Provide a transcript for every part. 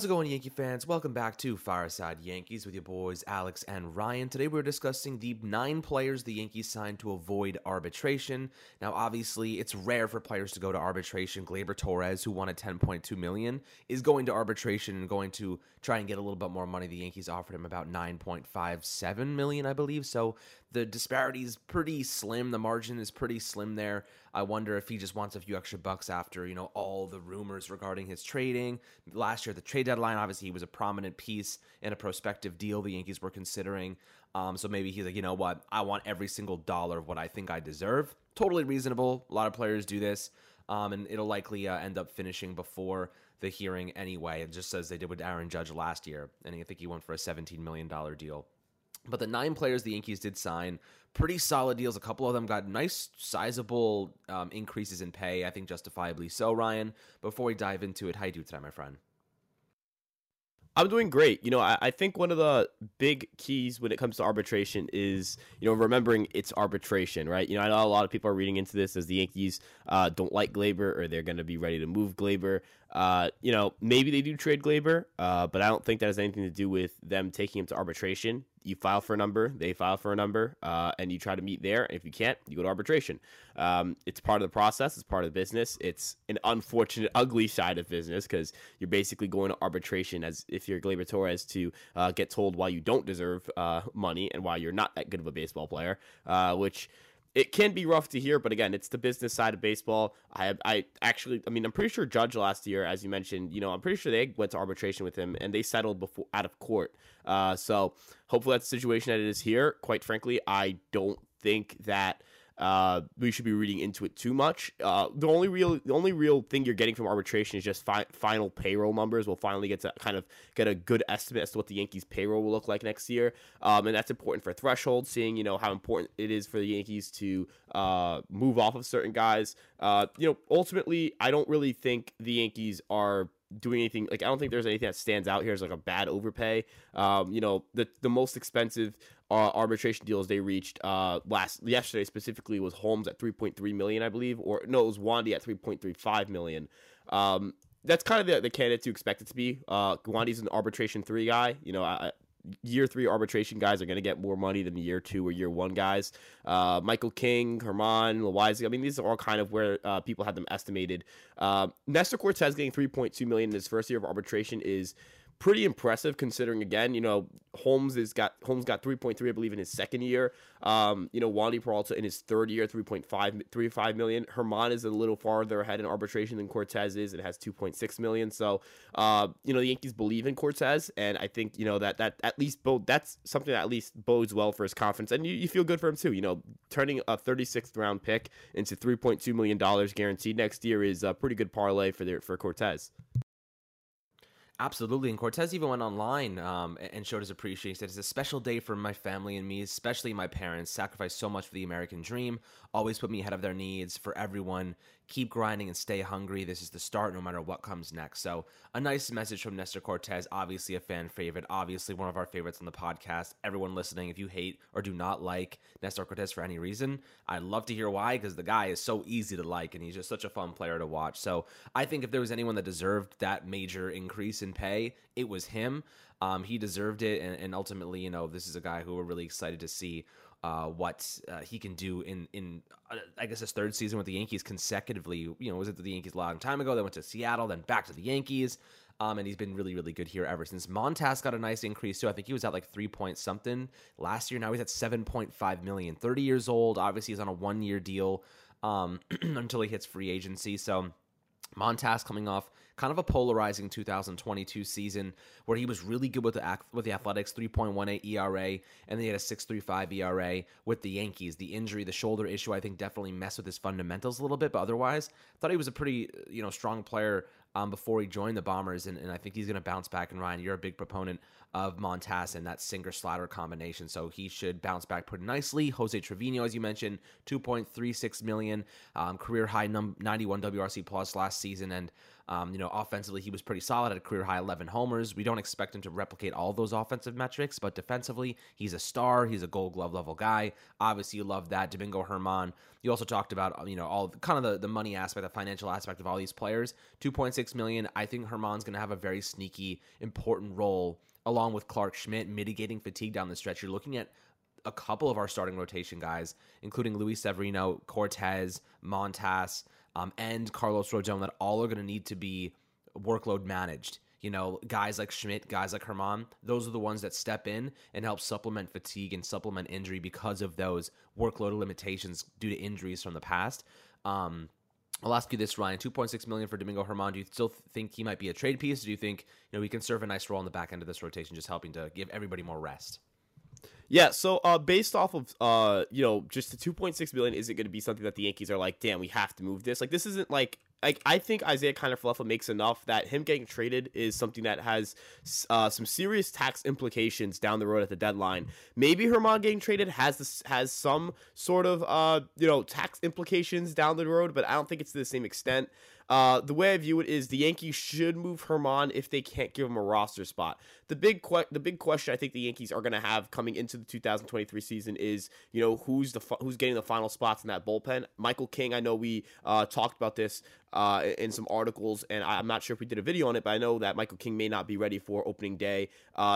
How's it going, Yankee fans? Welcome back to Fireside Yankees with your boys Alex and Ryan. Today we're discussing the 9 players the Yankees signed to avoid arbitration. Now, obviously, it's rare for players to go to arbitration. Gleyber Torres, who wanted $10.2 million, is going to arbitration and going to try and get a little bit more money. The Yankees offered him about $9.57 million, I believe, so the disparity is pretty slim. The margin is pretty slim there. I wonder if he just wants a few extra bucks after, you know, all the rumors regarding his trading. Last year, the trade deadline, obviously, he was a prominent piece in a prospective deal the Yankees were considering. So maybe he's like, you know what? I want every single dollar of what I think I deserve. Totally reasonable. A lot of players do this, and it'll likely end up finishing before the hearing anyway. It just says they did with Aaron Judge last year, and I think he went for a $17 million deal. But the 9 players the Yankees did sign, pretty solid deals. A couple of them got nice, sizable increases in pay, I think justifiably so, Ryan. Before we dive into it, how you do today, my friend? I'm doing great. You know, I think one of the big keys when it comes to arbitration is, you know, remembering it's arbitration, right? You know, I know a lot of people are reading into this as the Yankees don't like Gleyber, or they're going to be ready to move Gleyber. You know, maybe they do trade Gleyber, but I don't think that has anything to do with them taking him to arbitration. You file for a number, they file for a number, and you try to meet there. And if you can't, you go to arbitration. It's part of the process. It's part of the business. It's an unfortunate, ugly side of business because you're basically going to arbitration as if you're Gleyber Torres to get told why you don't deserve money and why you're not that good of a baseball player, which... it can be rough to hear, but again, it's the business side of baseball. I'm pretty sure Judge last year, as you mentioned, you know, I'm pretty sure they went to arbitration with him and they settled before out of court. So hopefully that's the situation that it is here. Quite frankly, I don't think that we should be reading into it too much. The only real thing you're getting from arbitration is just final payroll numbers. We'll finally get to kind of get a good estimate as to what the Yankees payroll will look like next year. And that's important for threshold, seeing, you know, how important it is for the Yankees to move off of certain guys. You know, ultimately, I don't really think the Yankees are doing anything. Like, I don't think there's anything that stands out here as like a bad overpay. You know, the most expensive arbitration deals they reached yesterday specifically was Holmes at $3.3 million, I believe, or no, it was Wandy at $3.35 million. That's kind of the candidate to expect it to be. Wandy's an arbitration 3 guy. You know, year 3 arbitration guys are going to get more money than the year 2 or year 1 guys. Michael King, Germán, Loáisiga, I mean, these are all kind of where people had them estimated. Nestor Cortes getting $3.2 million in his first year of arbitration is pretty impressive considering, again, you know, Holmes got 3.3, I believe, in his second year. You know, Wandy Peralta in his third year, $3.5 million. Germán is a little farther ahead in arbitration than Cortes is. It has $2.6 million. So, you know, the Yankees believe in Cortes, and I think, you know, that at least that's something that at least bodes well for his confidence, and you feel good for him too. You know, turning a 36th round pick into $3.2 million guaranteed next year is a pretty good parlay for Cortes. Absolutely, and Cortes even went online and showed his appreciation. He said, "It's a special day for my family and me, especially my parents. Sacrificed so much for the American dream. Always put me ahead of their needs for everyone. Keep grinding and stay hungry. This is the start no matter what comes next." So a nice message from Nestor Cortes, obviously a fan favorite, obviously one of our favorites on the podcast. Everyone listening, if you hate or do not like Nestor Cortes for any reason, I'd love to hear why, because the guy is so easy to like, and he's just such a fun player to watch. So I think if there was anyone that deserved that major increase in pay, it was him. He deserved it, and ultimately, you know, this is a guy who we're really excited to see what he can do in I guess his third season with the Yankees consecutively. You know, was it the Yankees a long time ago? They went to Seattle, then back to the Yankees, and he's been really, really good here ever since. Montas got a nice increase too. I think he was at like 3 point something last year. Now he's at $7.5 million. 30 years old. Obviously, he's on a 1-year deal until he hits free agency. So Montas coming off kind of a polarizing 2022 season where he was really good with the Athletics, 3.18 ERA, and then he had a 6.35 ERA with the Yankees. The injury, the shoulder issue, I think definitely messed with his fundamentals a little bit, but otherwise, I thought he was a pretty, you know, strong player before he joined the Bombers, and I think he's going to bounce back. And Ryan, you're a big proponent of Montas and that Singer-Slider combination. So he should bounce back pretty nicely. Jose Trevino, as you mentioned, $2.36 million, career high 91 WRC plus last season. And offensively, he was pretty solid at a career high 11 homers. We don't expect him to replicate all those offensive metrics, but defensively, he's a star. He's a Gold Glove level guy. Obviously, you love that. Domingo Germán. You also talked about, all kind of the money aspect, the financial aspect of all these players. $2.6 million. I think Germán's going to have a very sneaky, important role along with Clark Schmidt, mitigating fatigue down the stretch. You're looking at a couple of our starting rotation guys, including Luis Severino, Cortes, Montas, and Carlos Rodon, that all are going to need to be workload managed. Guys like Schmidt, guys like Germán, those are the ones that step in and help supplement fatigue and supplement injury because of those workload limitations due to injuries from the past. I'll ask you this, Ryan. $2.6 million for Domingo Germán. Do you still think he might be a trade piece? Do you think he can serve a nice role in the back end of this rotation, just helping to give everybody more rest? Yeah, so based off of, just the $2.6 million, is it going to be something that the Yankees are like, damn, we have to move this? Like, this isn't like... I think Isaiah Kiner-Falefa makes enough that him getting traded is something that has some serious tax implications down the road at the deadline. Maybe Germán getting traded has some sort of tax implications down the road, but I don't think it's to the same extent. The way I view it is the Yankees should move Germán if they can't give him a roster spot. The big question I think the Yankees are going to have coming into the 2023 season is, who's getting the final spots in that bullpen. Michael King, I know we talked about this in some articles, and I'm not sure if we did a video on it, but I know that Michael King may not be ready for opening day,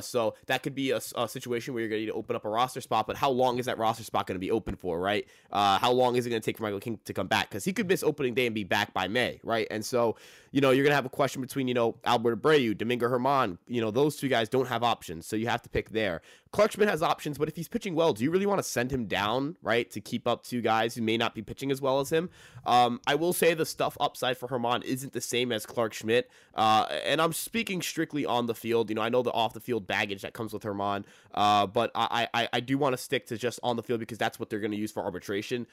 so that could be a situation where you're going to need to open up a roster spot. But how long is that roster spot going to be open for, right? How long is it going to take for Michael King to come back? Because he could miss opening day and be back by May, right? And so you're going to have a question between Albert Abreu, Domingo Germán. Those two guys don't have options, so you have to pick there. Clark Schmidt has options, but if he's pitching well, do you really want to send him down, right, to keep up two guys who may not be pitching as well as him? I will say the stuff upside for Germán isn't the same as Clark Schmidt, and I'm speaking strictly on the field. I know the off-the-field baggage that comes with Germán, but I do want to stick to just on the field because that's what they're going to use for arbitration.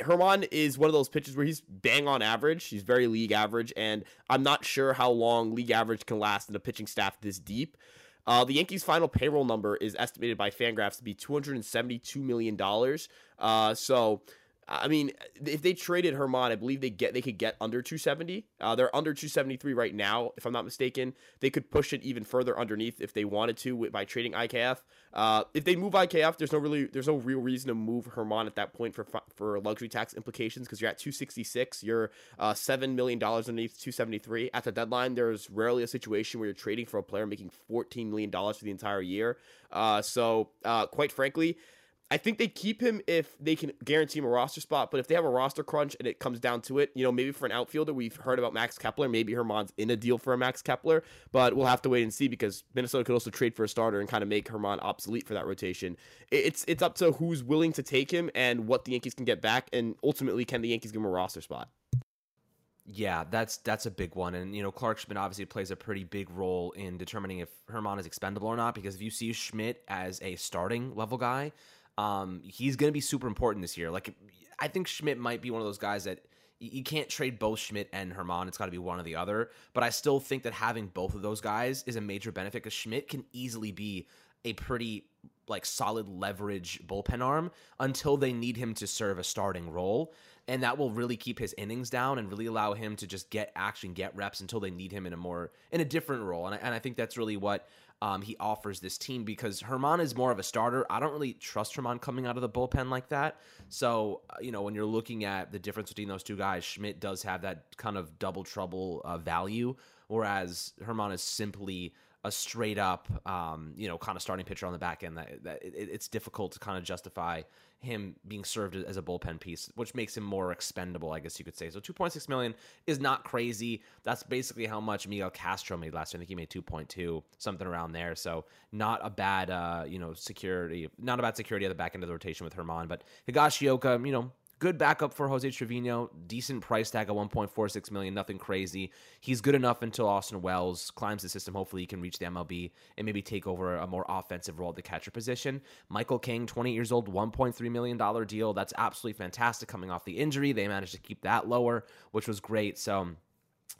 Germán is one of those pitchers where he's bang on average. He's very league average, and I'm not sure how long league average can last in a pitching staff this deep. The Yankees' final payroll number is estimated by FanGraphs to be $272 million. So, I mean, if they traded Germán, I believe they could get under 270. They're under 273 right now, if I'm not mistaken. They could push it even further underneath if they wanted to by trading IKF. If they move IKF, there's no real reason to move Germán at that point for luxury tax implications, because you're at 266. You're $7 million underneath 273 at the deadline. There's rarely a situation where you're trading for a player making $14 million for the entire year. So quite frankly, I think they keep him if they can guarantee him a roster spot. But if they have a roster crunch and it comes down to it, maybe for an outfielder, we've heard about Max Kepler. Maybe Germán's in a deal for a Max Kepler, but we'll have to wait and see, because Minnesota could also trade for a starter and kind of make Germán obsolete for that rotation. It's up to who's willing to take him and what the Yankees can get back, and ultimately, can the Yankees give him a roster spot? Yeah, that's a big one. And, Clark Schmidt obviously plays a pretty big role in determining if Germán is expendable or not, because if you see Schmidt as a starting level guy, he's going to be super important this year. Like, I think Schmidt might be one of those guys that you can't trade both Schmidt and Germán. It's got to be one or the other. But I still think that having both of those guys is a major benefit, because Schmidt can easily be a pretty solid leverage bullpen arm until they need him to serve a starting role. And that will really keep his innings down and really allow him to just get action, get reps until they need him in a different role. And I think that's really what he offers this team, because Germán is more of a starter. I don't really trust Germán coming out of the bullpen like that. So, when you're looking at the difference between those two guys, Schmidt does have that kind of double trouble value, whereas Germán is simply a straight up, kind of starting pitcher on the back end. It's difficult to kind of justify him being served as a bullpen piece, which makes him more expendable, I guess you could say. So $2.6 million is not crazy. That's basically how much Miguel Castro made last year. I think he made 2.2, something around there. So not a bad, security, not a bad security at the back end of the rotation with Germán. But Higashioka, good backup for Jose Trevino, decent price tag at $1.46 million, nothing crazy. He's good enough until Austin Wells climbs the system. Hopefully he can reach the MLB and maybe take over a more offensive role at the catcher position. Michael King, 20 years old, $1.3 million deal. That's absolutely fantastic coming off the injury. They managed to keep that lower, which was great. So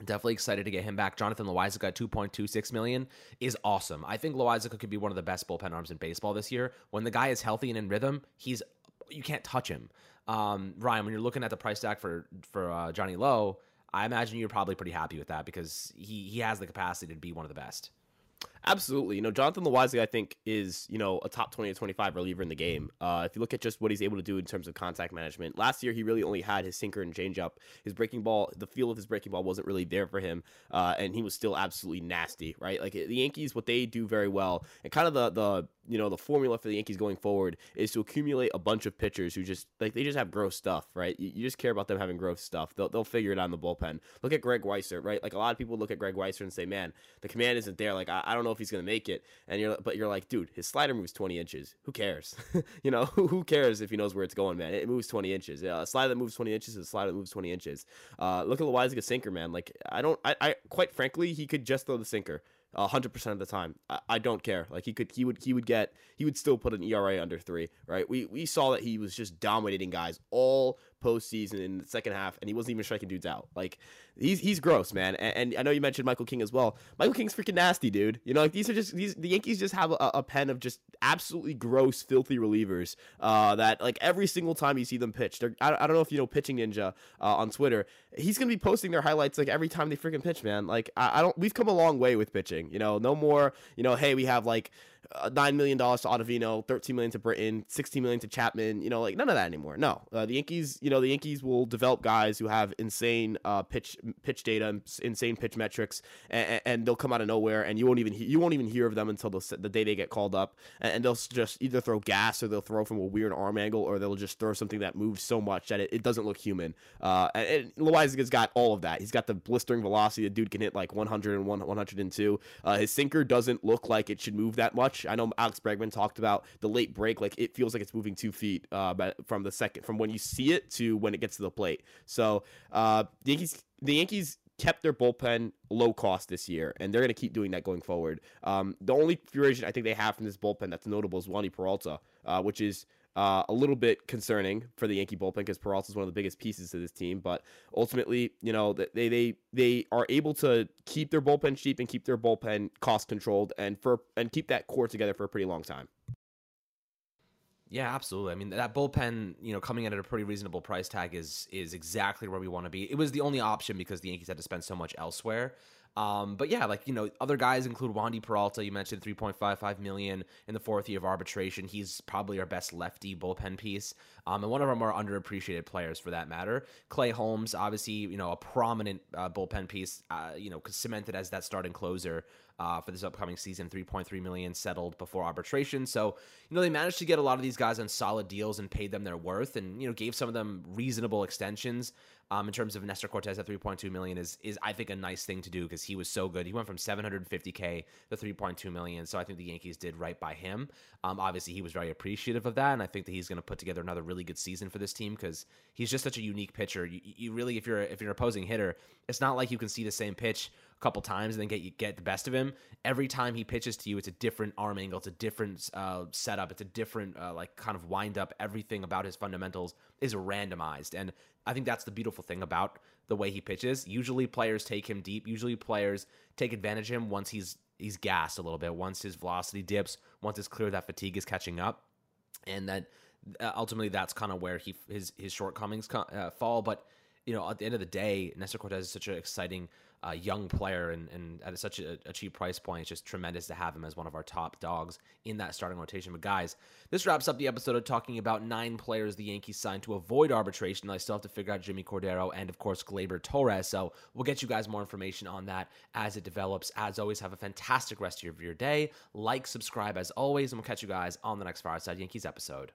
Definitely excited to get him back. Jonathan Loáisiga, $2.26 million, is awesome. I think Loáisiga could be one of the best bullpen arms in baseball this year. When the guy is healthy and in rhythm, you can't touch him. Ryan, when you're looking at the price tag for Johnny Low, I imagine you're probably pretty happy with that because he has the capacity to be one of the best. Absolutely. You know, Jonathan Loáisiga, I think, is, you know, a top 20 to 25 reliever in the game. If you look at just what he's able to do in terms of contact management, last year he really only had his sinker and changeup. His breaking ball, the feel of his breaking ball wasn't really there for him, and he was still absolutely nasty, right? Like, the Yankees, what they do very well, and kind of the formula for the Yankees going forward is to accumulate a bunch of pitchers who just, like, they just have gross stuff, right? You just care about them having gross stuff. They'll figure it out in the bullpen. Look at Greg Weiser, right? Like, a lot of people look at Greg Weiser and say, man, the command isn't there. Like, I don't know if he's going to make it. And you're like, dude, his slider moves 20 inches. Who cares? You know, who cares if he knows where it's going, man? It moves 20 inches. Yeah, a slider that moves 20 inches is a slider that moves 20 inches. Look at the Loáisiga sinker, man. Like, I quite frankly, he could just throw the sinker 100% of the time. I don't care. Like, he would still put an ERA under 3, right? We saw that he was just dominating guys all postseason in the second half, and he wasn't even striking dudes out. Like, he's gross, man. And I know you mentioned Michael King as well. Michael King's freaking nasty, dude. You know, like, the Yankees just have a pen of just absolutely gross, filthy relievers that, like, every single time you see them pitch, I don't know if you know Pitching Ninja on Twitter. He's gonna be posting their highlights like every time they freaking pitch, man. Like, we've come a long way with pitching. You know, no more, you know, hey, we have like $9 million to Ottavino, $13 million to Britton, $16 million to Chapman. You know, like, none of that anymore. No, the Yankees will develop guys who have insane pitch data, insane pitch metrics, and they'll come out of nowhere, and you won't even hear of them until the day they get called up, and they'll just either throw gas, or they'll throw from a weird arm angle, or they'll just throw something that moves so much that it doesn't look human. And Loáisiga's got all of that. He's got the blistering velocity. The dude can hit like 101, 102. His sinker doesn't look like it should move that much. I know Alex Bregman talked about the late break, like it feels like it's moving 2 feet from when you see it to when it gets to the plate. So the Yankees kept their bullpen low cost this year, and they're going to keep doing that going forward. The only free agent I think they have from this bullpen that's notable is Wandy Peralta, which is a little bit concerning for the Yankee bullpen because Peralta is one of the biggest pieces to this team. But ultimately, you know, they are able to keep their bullpen cheap and keep their bullpen cost controlled and keep that core together for a pretty long time. Yeah, absolutely. I mean, that bullpen, you know, coming in at a pretty reasonable price tag is exactly where we want to be. It was the only option because the Yankees had to spend so much elsewhere. But yeah, like, you know, other guys include Wandy Peralta. You mentioned $3.55 million in the fourth year of arbitration. He's probably our best lefty bullpen piece, and one of our more underappreciated players for that matter. Clay Holmes, obviously, you know, a prominent bullpen piece, you know, cemented as that starting closer for this upcoming season. $3.3 million settled before arbitration. So, you know, they managed to get a lot of these guys on solid deals and paid them their worth, and, you know, gave some of them reasonable extensions. In terms of Nestor Cortes at $3.2 million is I think a nice thing to do because he was so good. He went from $750K to $3.2 million. So I think the Yankees did right by him. Obviously, he was very appreciative of that. And I think that he's going to put together another really good season for this team because he's just such a unique pitcher. You really, if you're an opposing hitter, it's not like you can see the same pitch a couple times and then get the best of him. Every time he pitches to you, it's a different arm angle. It's a different setup. It's a different like kind of wind up. Everything about his fundamentals is randomized. And I think that's the beautiful thing about the way he pitches. Usually players take him deep. Usually players take advantage of him once he's gassed a little bit, once his velocity dips, once it's clear that fatigue is catching up. And that ultimately that's kind of where his shortcomings fall. But, you know, at the end of the day, Nestor Cortes is such an exciting young player, and at such a cheap price point, it's just tremendous to have him as one of our top dogs in that starting rotation. But guys, this wraps up the episode of talking about 9 players the Yankees signed to avoid arbitration. I still have to figure out Jimmy Cordero and, of course, Gleyber Torres. So we'll get you guys more information on that as it develops. As always, have a fantastic rest of your day. Like, subscribe as always, and we'll catch you guys on the next Fireside Yankees episode.